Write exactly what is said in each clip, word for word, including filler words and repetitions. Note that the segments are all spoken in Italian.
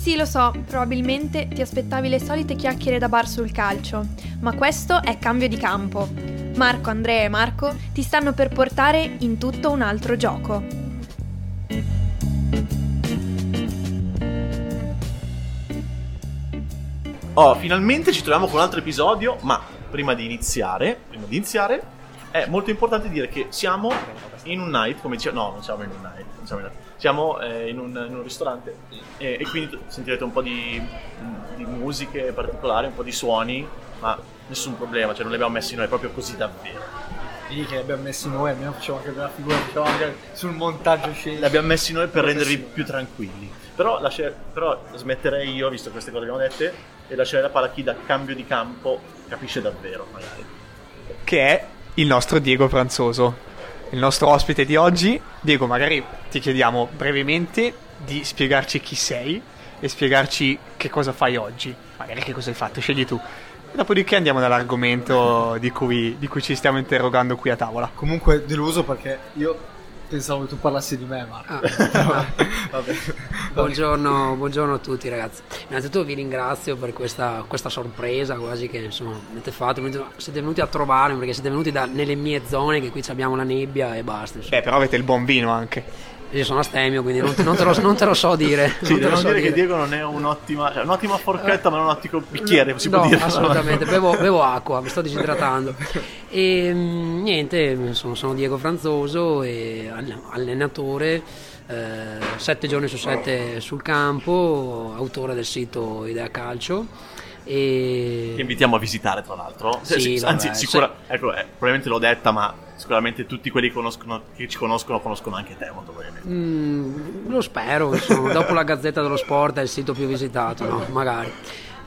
Sì, lo so, probabilmente ti aspettavi le solite chiacchiere da bar sul calcio, ma questo è Cambio di Campo. Marco, Andrea e Marco ti stanno per portare in tutto un altro gioco. Oh, finalmente ci troviamo con un altro episodio, ma prima di iniziare, prima di iniziare è molto importante dire che siamo in un night, come dicevo, no, non siamo in un night, non siamo in un night. Siamo eh, in, un, in un ristorante e, e quindi sentirete un po' di, di musiche particolari, un po' di suoni, ma nessun problema, cioè non li abbiamo messi noi, è proprio così davvero. Lì che li abbiamo messi noi, almeno facciamo anche della figura, facciamo anche sul montaggio scenico. Li abbiamo messi noi per rendervi più tranquilli. Però, lascia, però smetterei io, visto queste cose che abbiamo dette, e lascerei la palla a chi da Cambio di Campo capisce davvero, magari. Che è il nostro Diego Franzoso. Il nostro ospite di oggi. Diego, magari ti chiediamo brevemente di spiegarci chi sei e spiegarci che cosa fai oggi, magari che cosa hai fatto, scegli tu. E dopodiché andiamo nell'argomento di cui, di cui ci stiamo interrogando qui a tavola. Comunque deluso perché io pensavo che tu parlassi di me, Marco. Ah. Vabbè. Buongiorno, buongiorno a tutti ragazzi. Innanzitutto vi ringrazio per questa, questa sorpresa quasi che insomma avete fatto. Siete venuti a trovarmi perché siete venuti da, nelle mie zone, che qui abbiamo la nebbia e basta. Insomma. Beh, però avete il buon vino anche. Io sono astemio, quindi non te, non te, lo, non te lo so dire. Sì, non devo so dire, dire che Diego non è un'ottima, cioè, un'ottima forchetta, eh, ma non un ottimo bicchiere, si no, può dire. Assolutamente, bevo, bevo acqua, mi sto disidratando. E niente, sono, sono Diego Franzoso, e allenatore, eh, sette giorni su sette sul campo, autore del sito Idea Calcio. E... che invitiamo a visitare, tra l'altro. Sì, S- anzi, vabbè, sicura... se... ecco, eh, probabilmente l'ho detta, ma sicuramente tutti quelli che, conoscono, che ci conoscono conoscono anche te, molto probabilmente. Mm, lo spero, insomma. Dopo la Gazzetta dello Sport è il sito più visitato, no? Magari.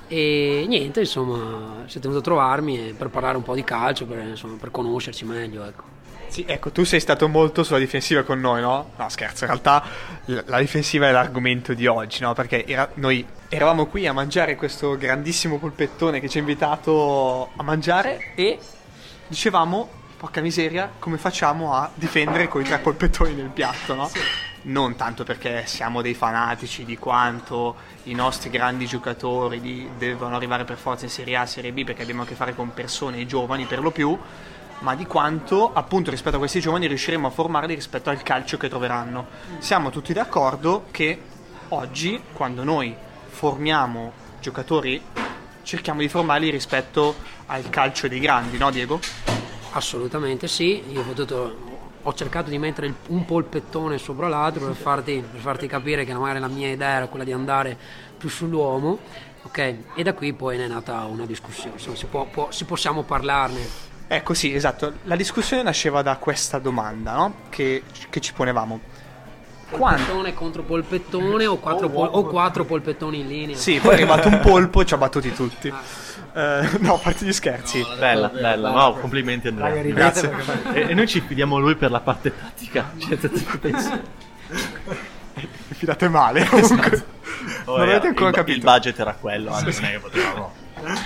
E niente, insomma, siete venuti a trovarmi per parlare un po' di calcio, per, insomma, per conoscerci meglio, ecco. Sì, ecco, tu sei stato molto sulla difensiva con noi, no? No, scherzo, in realtà la difensiva è l'argomento di oggi, no? Perché era, noi eravamo qui a mangiare questo grandissimo polpettone che ci ha invitato a mangiare e dicevamo, porca miseria, come facciamo a difendere con i tre polpettoni nel piatto, no? Sì. Non tanto perché siamo dei fanatici di quanto i nostri grandi giocatori di, devono arrivare per forza in Serie A, Serie B, perché abbiamo a che fare con persone giovani per lo più, ma di quanto appunto rispetto a questi giovani riusciremo a formarli rispetto al calcio che troveranno. Siamo tutti d'accordo che oggi, quando noi formiamo giocatori, cerchiamo di formarli rispetto al calcio dei grandi, no Diego? Assolutamente sì, io ho potuto... ho cercato di mettere un polpettone sopra l'altro per farti, per farti capire che magari la mia idea era quella di andare più sull'uomo, ok? E da qui poi è nata una discussione, insomma, si, può, può, si possiamo parlarne. Ecco, sì, esatto. La discussione nasceva da questa domanda, no? Che, che ci ponevamo. Quanto? Polpettone contro polpettone o quattro, oh, pol- o quattro polpettoni in linea? Sì, poi è arrivato un polpo e ci ha battuti tutti. Ah. Eh, no, a parte gli scherzi. No, bella, bella, bella. No, complimenti Andrea. Dai, grazie. E, e noi ci fidiamo lui per la parte tattica. Fidate male. Comunque. Oh, non avete ancora il, capito. Il budget era quello, anche se ne potevamo.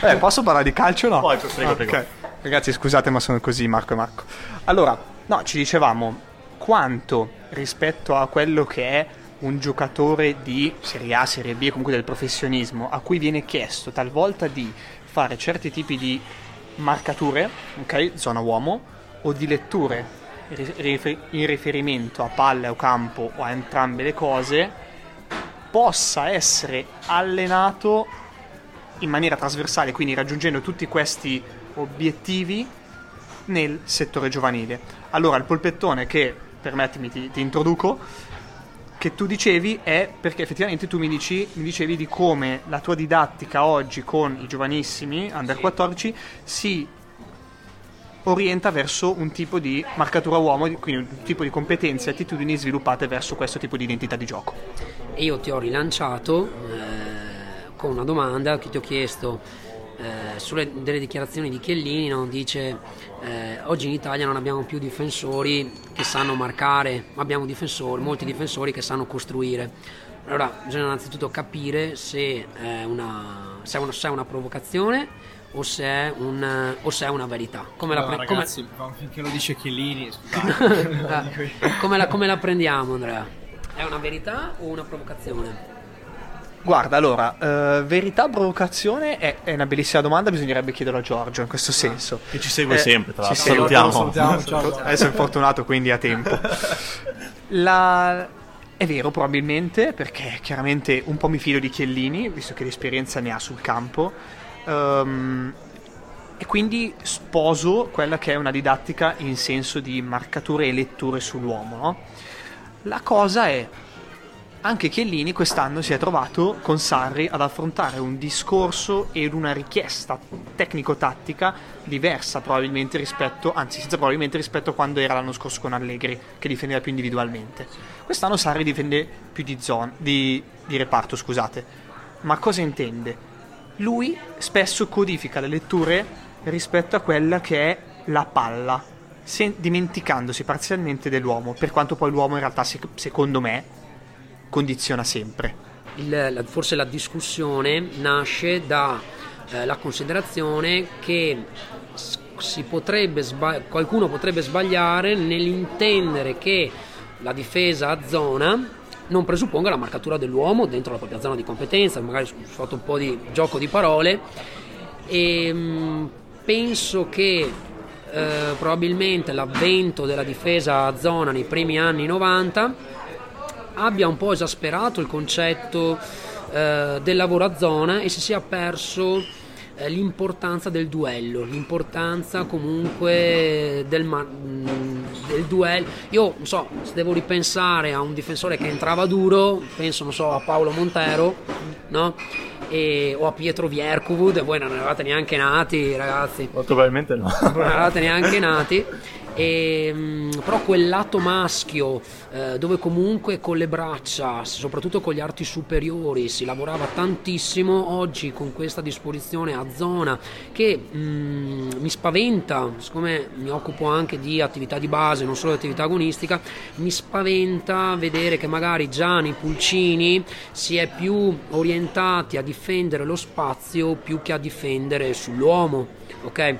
Eh, posso parlare di calcio o no? Poi, prego, ah, prego. Okay. Ragazzi, scusate, ma sono così, Marco e Marco. Allora, no, ci dicevamo quanto rispetto a quello che è un giocatore di Serie A, Serie B, comunque del professionismo, a cui viene chiesto talvolta di fare certi tipi di marcature, ok, zona uomo, o di letture in riferimento a palla o campo o a entrambe le cose, possa essere allenato in maniera trasversale, quindi raggiungendo tutti questi obiettivi nel settore giovanile. Allora il polpettone che, permettimi, ti, ti introduco, che tu dicevi è perché effettivamente tu mi, dici, mi dicevi di come la tua didattica oggi con i giovanissimi under quattordici si orienta verso un tipo di marcatura uomo, quindi un tipo di competenze e attitudini sviluppate verso questo tipo di identità di gioco. E io ti ho rilanciato eh, con una domanda che ti ho chiesto Eh, sulle delle dichiarazioni di Chiellini, no? Dice eh, oggi in Italia non abbiamo più difensori che sanno marcare, ma abbiamo difensori, molti difensori che sanno costruire. Allora bisogna innanzitutto capire se è una, se è una, se è una provocazione o se è una, o se è una verità. Come no, la pre- ragazzi, come... finché lo dice Chiellini scusate, come, la, come la prendiamo Andrea? È una verità o una provocazione? Guarda, allora, uh, verità, provocazione è, è una bellissima domanda, bisognerebbe chiederlo a Giorgio in questo senso. Che ci segue eh, sempre, tra l'altro. Ci salutiamo. salutiamo, salutiamo Adesso è fortunato, quindi a tempo. La... È vero, probabilmente, perché chiaramente un po' mi fido di Chiellini, visto che l'esperienza ne ha sul campo. Um, e quindi sposo quella che è una didattica in senso di marcature e letture sull'uomo, no? La cosa è... Anche Chiellini quest'anno si è trovato con Sarri ad affrontare un discorso ed una richiesta tecnico-tattica diversa probabilmente rispetto, anzi senza probabilmente rispetto a quando era l'anno scorso con Allegri, che difendeva più individualmente. Quest'anno Sarri difende più di zona, di, di reparto, scusate. Ma cosa intende? Lui spesso codifica le letture rispetto a quella che è la palla, se, dimenticandosi parzialmente dell'uomo, per quanto poi l'uomo in realtà, se, secondo me, condiziona sempre. Il, la, forse la discussione nasce dalla eh, considerazione che si potrebbe sba- qualcuno potrebbe sbagliare nell'intendere che la difesa a zona non presupponga la marcatura dell'uomo dentro la propria zona di competenza, magari sotto un po' di gioco di parole, e mh, penso che eh, probabilmente l'avvento della difesa a zona nei primi anni novanta abbia un po' esasperato il concetto eh, del lavoro a zona e si sia perso eh, l'importanza del duello, l'importanza comunque del, ma- del duello. Io non so, se devo ripensare a un difensore che entrava duro, penso non so a Paolo Montero, no? E, o a Pietro Viercovud, e voi non eravate neanche nati, ragazzi. Molto probabilmente no. Non eravate neanche nati. E, però quel lato maschio eh, dove comunque con le braccia, soprattutto con gli arti superiori, si lavorava tantissimo, oggi con questa disposizione a zona che mh, mi spaventa, siccome mi occupo anche di attività di base, non solo di attività agonistica, mi spaventa vedere che magari già nei pulcini si è più orientati a difendere lo spazio più che a difendere sull'uomo, ok?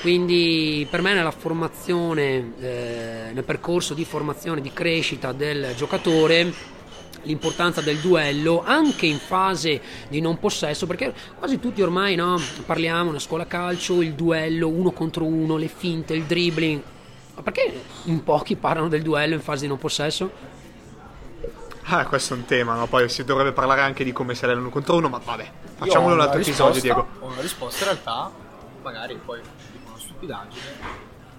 Quindi per me nella formazione, eh, nel percorso di formazione, di crescita del giocatore, l'importanza del duello anche in fase di non possesso, perché quasi tutti ormai, no, parliamo nella scuola calcio, il duello uno contro uno, le finte, il dribbling, ma perché in pochi parlano del duello in fase di non possesso? Ah, questo è un tema, no? Poi si dovrebbe parlare anche di come sarà l'uno contro uno, ma vabbè, facciamolo un altro episodio, Diego. Ho una risposta in realtà, magari poi...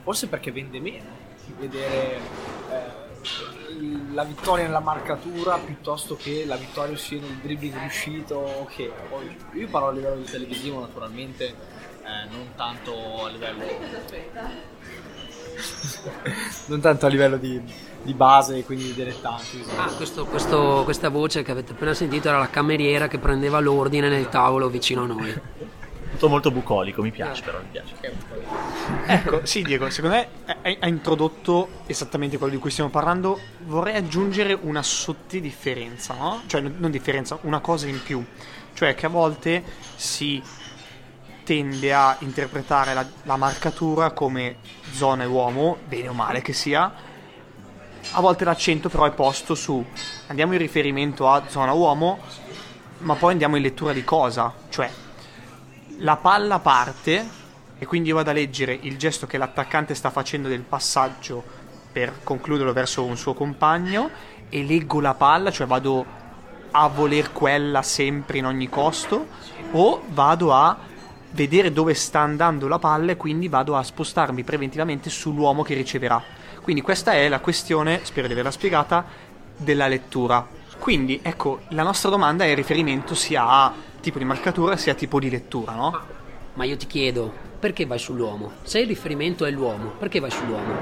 forse perché vende meno vedere eh, la vittoria nella marcatura piuttosto che la vittoria sia nel dribbling riuscito, okay. Poi, io parlo a livello di televisivo naturalmente, eh, non tanto a livello non tanto a livello di, di base, quindi di dilettanti. Ah, questo, questo, questa voce che avete appena sentito era la cameriera che prendeva l'ordine nel tavolo vicino a noi. Tutto molto bucolico, mi piace, però mi piace. Ecco, sì, Diego, secondo me ha introdotto esattamente quello di cui stiamo parlando. Vorrei aggiungere una sottodifferenza, no? Cioè, non differenza, una cosa in più. Cioè che a volte si tende a interpretare la, la marcatura come zona e uomo, bene o male che sia. A volte l'accento però è posto su, andiamo in riferimento a zona uomo, ma poi andiamo in lettura di cosa? Cioè, la palla parte e quindi io vado a leggere il gesto che l'attaccante sta facendo del passaggio per concluderlo verso un suo compagno e leggo la palla, cioè vado a voler quella sempre in ogni costo, o vado a vedere dove sta andando la palla e quindi vado a spostarmi preventivamente sull'uomo che riceverà. Quindi questa è la questione, spero di averla spiegata, della lettura. Quindi ecco, la nostra domanda è in riferimento sia a tipo di marcatura sia tipo di lettura, no? Ma, ma io ti chiedo, perché vai sull'uomo? Se il riferimento è l'uomo, perché vai sull'uomo?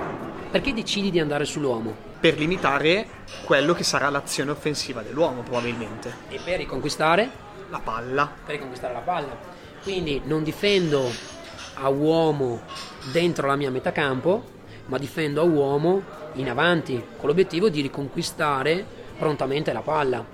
Perché decidi di andare sull'uomo? Per limitare quello che sarà l'azione offensiva dell'uomo, probabilmente. E per riconquistare? La palla. Per riconquistare la palla. Quindi non difendo a uomo dentro la mia metà campo, ma difendo a uomo in avanti, con l'obiettivo di riconquistare prontamente la palla.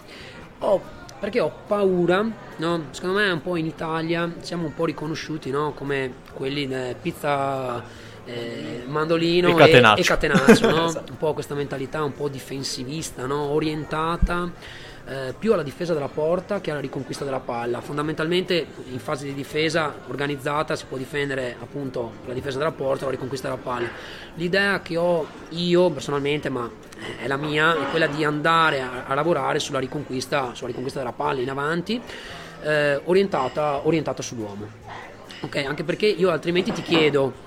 Oh, perché ho paura, no? Secondo me un po' in Italia siamo un po' riconosciuti, no? Come quelli eh, pizza, eh, mandolino e catenaccio, e, e catenaccio, no? Esatto. Un po' questa mentalità un po' difensivista, no? Orientata eh, più alla difesa della porta che alla riconquista della palla. Fondamentalmente in fase di difesa organizzata si può difendere appunto la difesa della porta o la riconquista della palla. L'idea che ho io personalmente, ma è la mia, è quella di andare a, a lavorare sulla riconquista, sulla riconquista della palla in avanti, eh, orientata, orientata sull'uomo. Ok, anche perché io altrimenti ti chiedo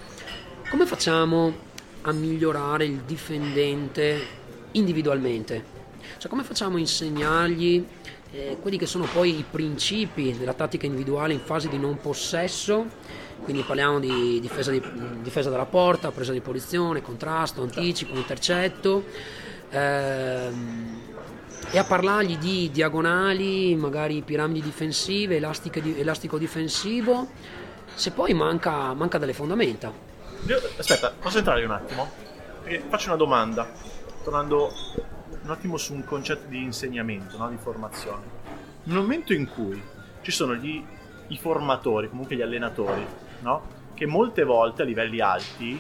come facciamo a migliorare il difendente individualmente, cioè come facciamo a insegnargli eh, quelli che sono poi i principi della tattica individuale in fase di non possesso. Quindi parliamo di difesa, di, difesa dalla porta, presa di posizione, contrasto, anticipo, intercetto, ehm, e a parlargli di diagonali, magari piramidi difensive, elastico difensivo, se poi manca, manca delle fondamenta. Aspetta, posso entrare un attimo? Perché faccio una domanda, tornando un attimo su un concetto di insegnamento, no? Di formazione. Nel momento in cui ci sono gli, i formatori, comunque gli allenatori, no? Che molte volte a livelli alti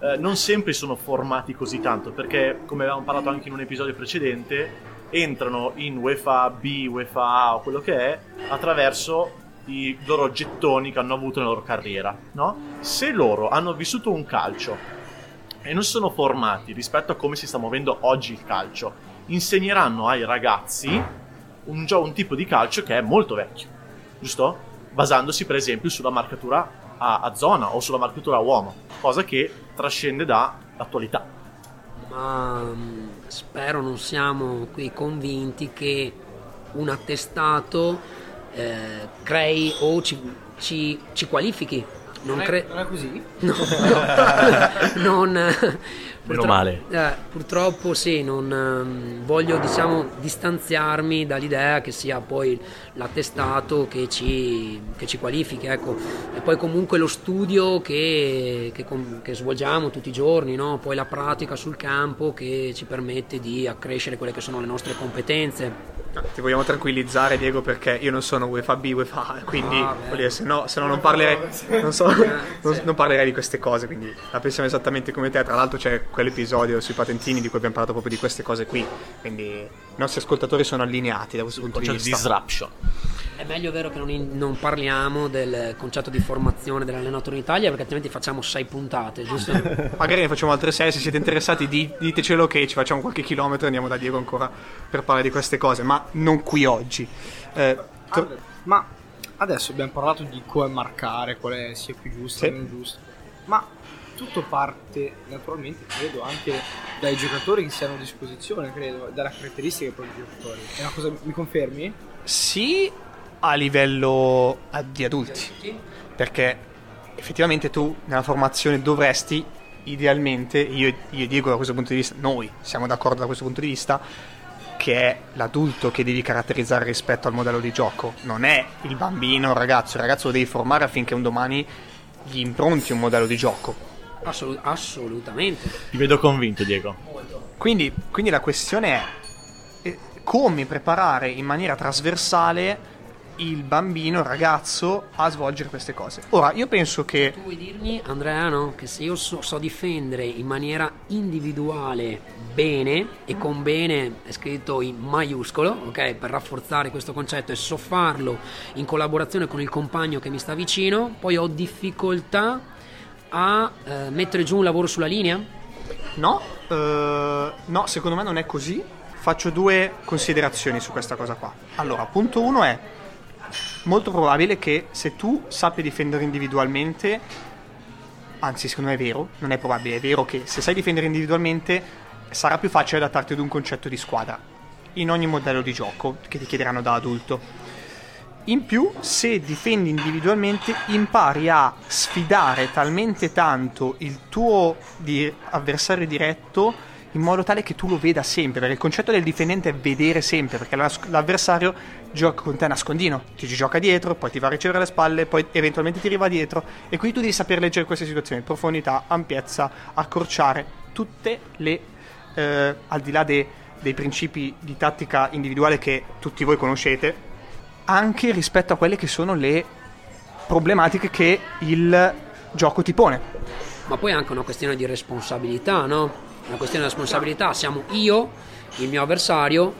eh, non sempre sono formati così tanto, perché come avevamo parlato anche in un episodio precedente, entrano in UEFA B, UEFA A o quello che è attraverso i loro gettoni che hanno avuto nella loro carriera, no? Se loro hanno vissuto un calcio e non sono formati rispetto a come si sta muovendo oggi il calcio, insegneranno ai ragazzi un, gio- un tipo di calcio che è molto vecchio, giusto? Basandosi per esempio sulla marcatura a-, a zona o sulla marcatura a uomo, cosa che trascende dall'attualità. Ma spero non siamo qui convinti che un attestato eh, crei o ci, ci, ci qualifichi. Non, non, è, cre- non è così? No, no. non, Meno purtro- male. Eh, purtroppo sì, non eh, voglio diciamo distanziarmi dall'idea che sia poi l'attestato che ci, che ci qualifichi, ecco. E poi comunque lo studio che, che, che svolgiamo tutti i giorni, no? Poi la pratica sul campo che ci permette di accrescere quelle che sono le nostre competenze. No, ti vogliamo tranquillizzare, Diego, perché io non sono UEFA B, UEFA A, quindi ah, voglio dire, se no, se no non parlerei non, so, non, non parlerei di queste cose, quindi la pensiamo esattamente come te. Tra l'altro c'è quell'episodio sui patentini di cui abbiamo parlato proprio di queste cose qui, quindi i nostri ascoltatori sono allineati da questo punto di vista. Disruption. È meglio, vero, che non, in, non parliamo del concetto di formazione dell'allenatore in Italia, perché altrimenti facciamo sei puntate, giusto? Magari ne facciamo altre sei, se siete interessati di, ditecelo che ci facciamo qualche chilometro e andiamo da Diego ancora per parlare di queste cose, ma non qui oggi. Eh, to- ma adesso abbiamo parlato di come marcare, quale sia più giusto e sì. meno giusto, ma tutto parte naturalmente, credo, anche dai giocatori che si hanno a disposizione, credo, dalle caratteristiche poi dei giocatori. È una cosa, mi confermi? Sì, a livello di adulti, perché effettivamente tu nella formazione dovresti idealmente, io, io dico da questo punto di vista, noi siamo d'accordo da questo punto di vista, che è l'adulto che devi caratterizzare rispetto al modello di gioco, non è il bambino, il ragazzo, il ragazzo lo devi formare affinché un domani gli impronti un modello di gioco. Assolut- assolutamente. Ti vedo convinto, Diego. Molto. Quindi, quindi la questione è come preparare in maniera trasversale il bambino, il ragazzo, a svolgere queste cose. Ora, io penso che... Tu vuoi dirmi, Andrea, no? Che se io so, so difendere in maniera individuale bene, e con bene è scritto in maiuscolo, ok, per rafforzare questo concetto, e so farlo in collaborazione con il compagno che mi sta vicino, poi ho difficoltà a eh, mettere giù un lavoro sulla linea? No, eh, no, secondo me non è così. Faccio due considerazioni su questa cosa qua. Allora, punto uno è molto probabile che se tu sappia difendere individualmente, anzi secondo me è vero, non è probabile, è vero che se sai difendere individualmente sarà più facile adattarti ad un concetto di squadra in ogni modello di gioco che ti chiederanno da adulto. In più, se difendi individualmente impari a sfidare talmente tanto il tuo di- avversario diretto in modo tale che tu lo veda sempre, perché il concetto del difendente è vedere sempre, perché l'avversario gioca con te a nascondino, ti gioca dietro, poi ti va a ricevere alle spalle, poi eventualmente ti arriva dietro, e quindi tu devi saper leggere queste situazioni, profondità, ampiezza, accorciare, tutte le eh, al di là de, dei principi di tattica individuale che tutti voi conoscete, anche rispetto a quelle che sono le problematiche che il gioco ti pone. Ma poi è anche una questione di responsabilità, no? Una questione di responsabilità, siamo io, il mio avversario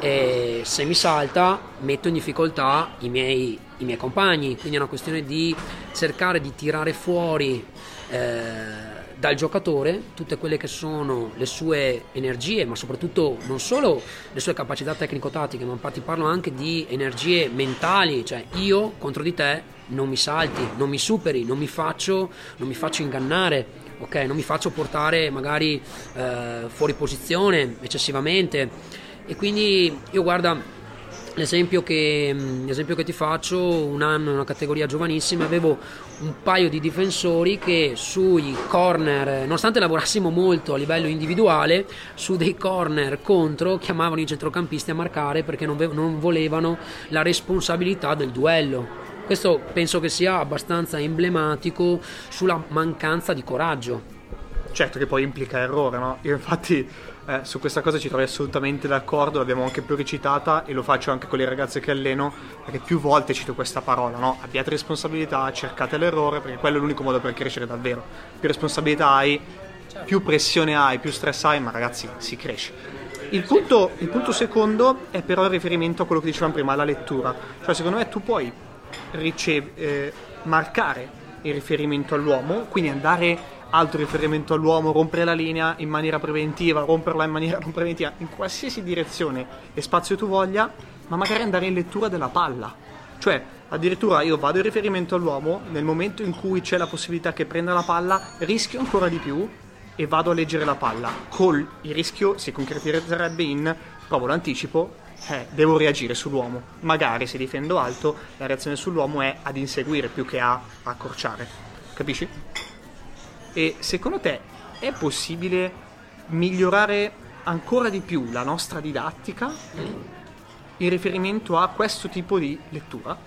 e se mi salta metto in difficoltà i miei, i miei compagni, quindi è una questione di cercare di tirare fuori eh, dal giocatore tutte quelle che sono le sue energie, ma soprattutto non solo le sue capacità tecnico-tattiche, ma infatti parlo anche di energie mentali, cioè io contro di te non mi salti, non mi superi, non mi faccio, non mi faccio ingannare, ok? Non mi faccio portare magari eh, fuori posizione eccessivamente. E quindi io, guarda, l'esempio che, l'esempio che ti faccio, un anno in una categoria giovanissima avevo un paio di difensori che sui corner, nonostante lavorassimo molto a livello individuale, su dei corner contro chiamavano i centrocampisti a marcare perché non, non volevano la responsabilità del duello. Questo penso che sia abbastanza emblematico sulla mancanza di coraggio. Certo che poi implica errore, no? Io infatti eh, su questa cosa ci trovi assolutamente d'accordo, l'abbiamo anche più recitata e lo faccio anche con le ragazze che alleno, perché più volte cito questa parola, no? Abbiate responsabilità, cercate l'errore, perché quello è l'unico modo per crescere davvero. Più responsabilità hai, più pressione hai, più stress hai, ma ragazzi si cresce. Il punto, il punto secondo è però il riferimento a quello che dicevamo prima, alla lettura. Cioè secondo me tu puoi riceve, eh, marcare il riferimento all'uomo, quindi andare... alto riferimento all'uomo, rompere la linea in maniera preventiva, romperla in maniera non preventiva, in qualsiasi direzione e spazio tu voglia, ma magari andare in lettura della palla. Cioè, addirittura io vado in riferimento all'uomo, nel momento in cui c'è la possibilità che prenda la palla, rischio ancora di più e vado a leggere la palla. Col il rischio si concretizzerebbe in provo l'anticipo, eh, devo reagire sull'uomo. Magari se difendo alto, la reazione sull'uomo è ad inseguire più che a accorciare. Capisci? E secondo te è possibile migliorare ancora di più la nostra didattica in riferimento a questo tipo di lettura?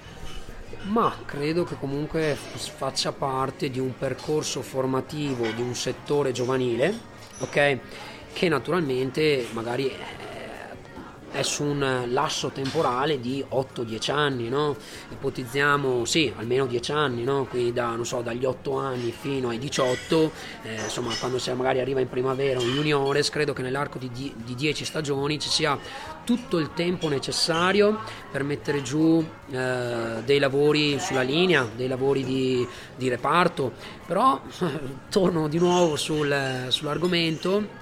Ma credo che comunque faccia parte di un percorso formativo di un settore giovanile, ok? Che naturalmente magari è su un lasso temporale di otto dieci anni, no? Ipotizziamo, sì, almeno dieci anni, no? Quindi da, non so, dagli otto anni fino ai diciotto, eh, insomma, quando si magari arriva in primavera un juniores, credo che nell'arco di dieci stagioni ci sia tutto il tempo necessario per mettere giù eh, dei lavori sulla linea, dei lavori di, di reparto. Però torno di nuovo sul, sull'argomento,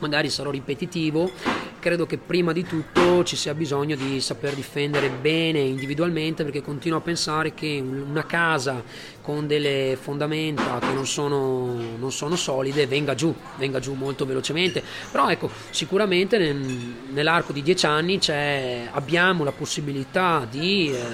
magari sarò ripetitivo, credo che prima di tutto ci sia bisogno di saper difendere bene individualmente, perché continuo a pensare che una casa con delle fondamenta che non sono, non sono solide venga giù, venga giù molto velocemente. Però ecco, sicuramente nel, nell'arco di dieci anni c'è, abbiamo la possibilità di... Eh,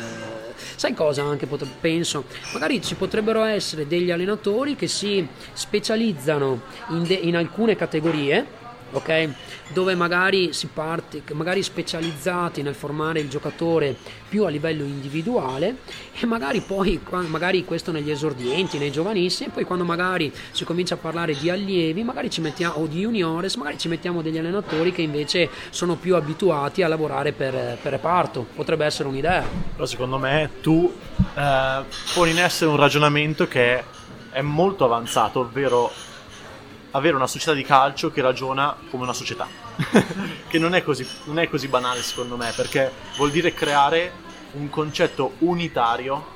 sai cosa anche pot- penso? Magari ci potrebbero essere degli allenatori che si specializzano in, de- in alcune categorie, ok? Dove magari si parte, magari specializzati nel formare il giocatore più a livello individuale, e magari poi magari questo negli esordienti, nei giovanissimi, e poi quando magari si comincia a parlare di allievi, magari ci mettiamo, o di juniores, magari ci mettiamo degli allenatori che invece sono più abituati a lavorare per, per reparto. Potrebbe essere un'idea. Però secondo me tu eh, poni in essere un ragionamento che è molto avanzato, ovvero avere una società di calcio che ragiona come una società, che non è così, non è così banale secondo me, perché vuol dire creare un concetto unitario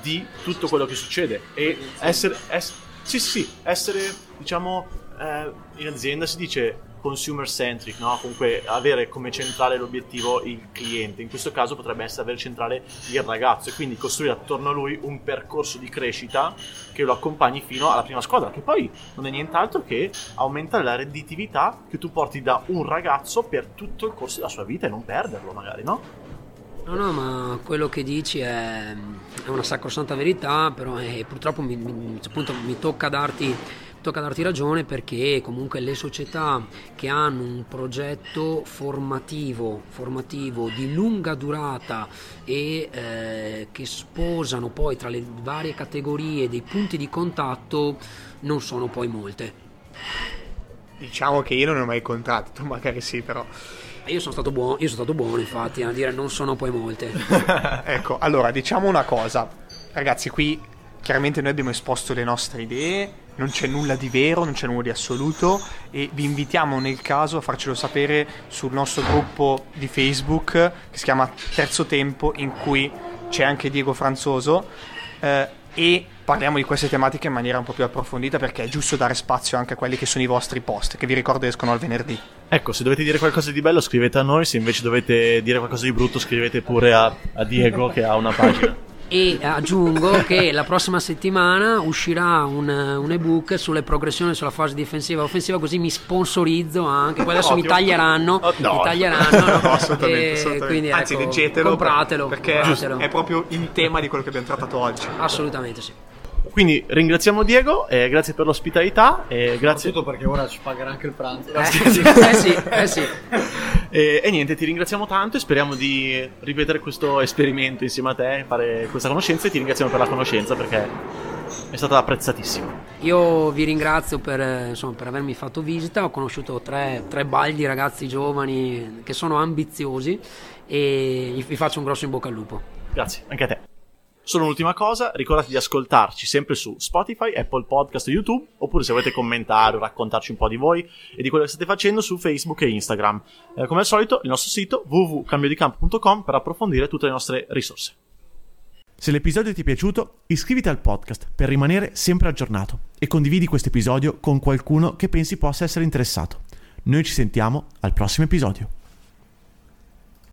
di tutto quello che succede e essere, essere sì sì essere diciamo eh, in azienda si dice consumer centric, no? Comunque avere come centrale l'obiettivo il cliente, in questo caso potrebbe essere avere centrale il ragazzo e quindi costruire attorno a lui un percorso di crescita che lo accompagni fino alla prima squadra, che poi non è nient'altro che aumentare la redditività che tu porti da un ragazzo per tutto il corso della sua vita e non perderlo magari, no? No, no, ma quello che dici è, è una sacrosanta verità, però eh, purtroppo mi, mi, appunto, mi tocca darti tocca darti ragione, perché comunque le società che hanno un progetto formativo, formativo di lunga durata e eh, che sposano poi tra le varie categorie dei punti di contatto non sono poi molte. Diciamo che io non ho mai contato, tu magari sì, però... Io sono stato buono, io sono stato buono infatti, a dire non sono poi molte. Ecco, allora diciamo una cosa, ragazzi, qui chiaramente noi abbiamo esposto le nostre idee, non c'è nulla di vero, non c'è nulla di assoluto, e vi invitiamo nel caso a farcelo sapere sul nostro gruppo di Facebook che si chiama Terzo Tempo, in cui c'è anche Diego Franzoso, eh, e parliamo di queste tematiche in maniera un po' più approfondita, perché è giusto dare spazio anche a quelli che sono i vostri post, che vi ricordo escono al venerdì. Ecco, se dovete dire qualcosa di bello scrivete a noi, se invece dovete dire qualcosa di brutto scrivete pure a, a Diego che ha una pagina. E aggiungo che la prossima settimana uscirà un, un ebook sulle progressioni sulla fase difensiva e offensiva, così mi sponsorizzo anche. Poi adesso no, mi taglieranno, no, mi taglieranno no, no, assolutamente, assolutamente. Quindi, anzi, ecco, leggetelo, compratelo, perché compratelo. È proprio il tema di quello che abbiamo trattato oggi. Assolutamente sì. Quindi ringraziamo Diego, eh, grazie per l'ospitalità, eh, grazie, soprattutto perché ora ci pagherà anche il pranzo. Eh sì, eh sì, eh sì. E, e niente, ti ringraziamo tanto e speriamo di ripetere questo esperimento insieme a te, fare questa conoscenza, e ti ringraziamo per la conoscenza perché è stata apprezzatissima. Io vi ringrazio per, insomma, per avermi fatto visita. Ho conosciuto tre, tre baldi ragazzi giovani che sono ambiziosi, e vi faccio un grosso in bocca al lupo. Grazie, anche a te. Solo un'ultima cosa, ricordate di ascoltarci sempre su Spotify, Apple Podcast e YouTube, oppure se volete commentare o raccontarci un po' di voi e di quello che state facendo su Facebook e Instagram. Eh, come al solito, il nostro sito w w w punto cambio di campo punto com per approfondire tutte le nostre risorse. Se l'episodio ti è piaciuto, iscriviti al podcast per rimanere sempre aggiornato e condividi questo episodio con qualcuno che pensi possa essere interessato. Noi ci sentiamo al prossimo episodio.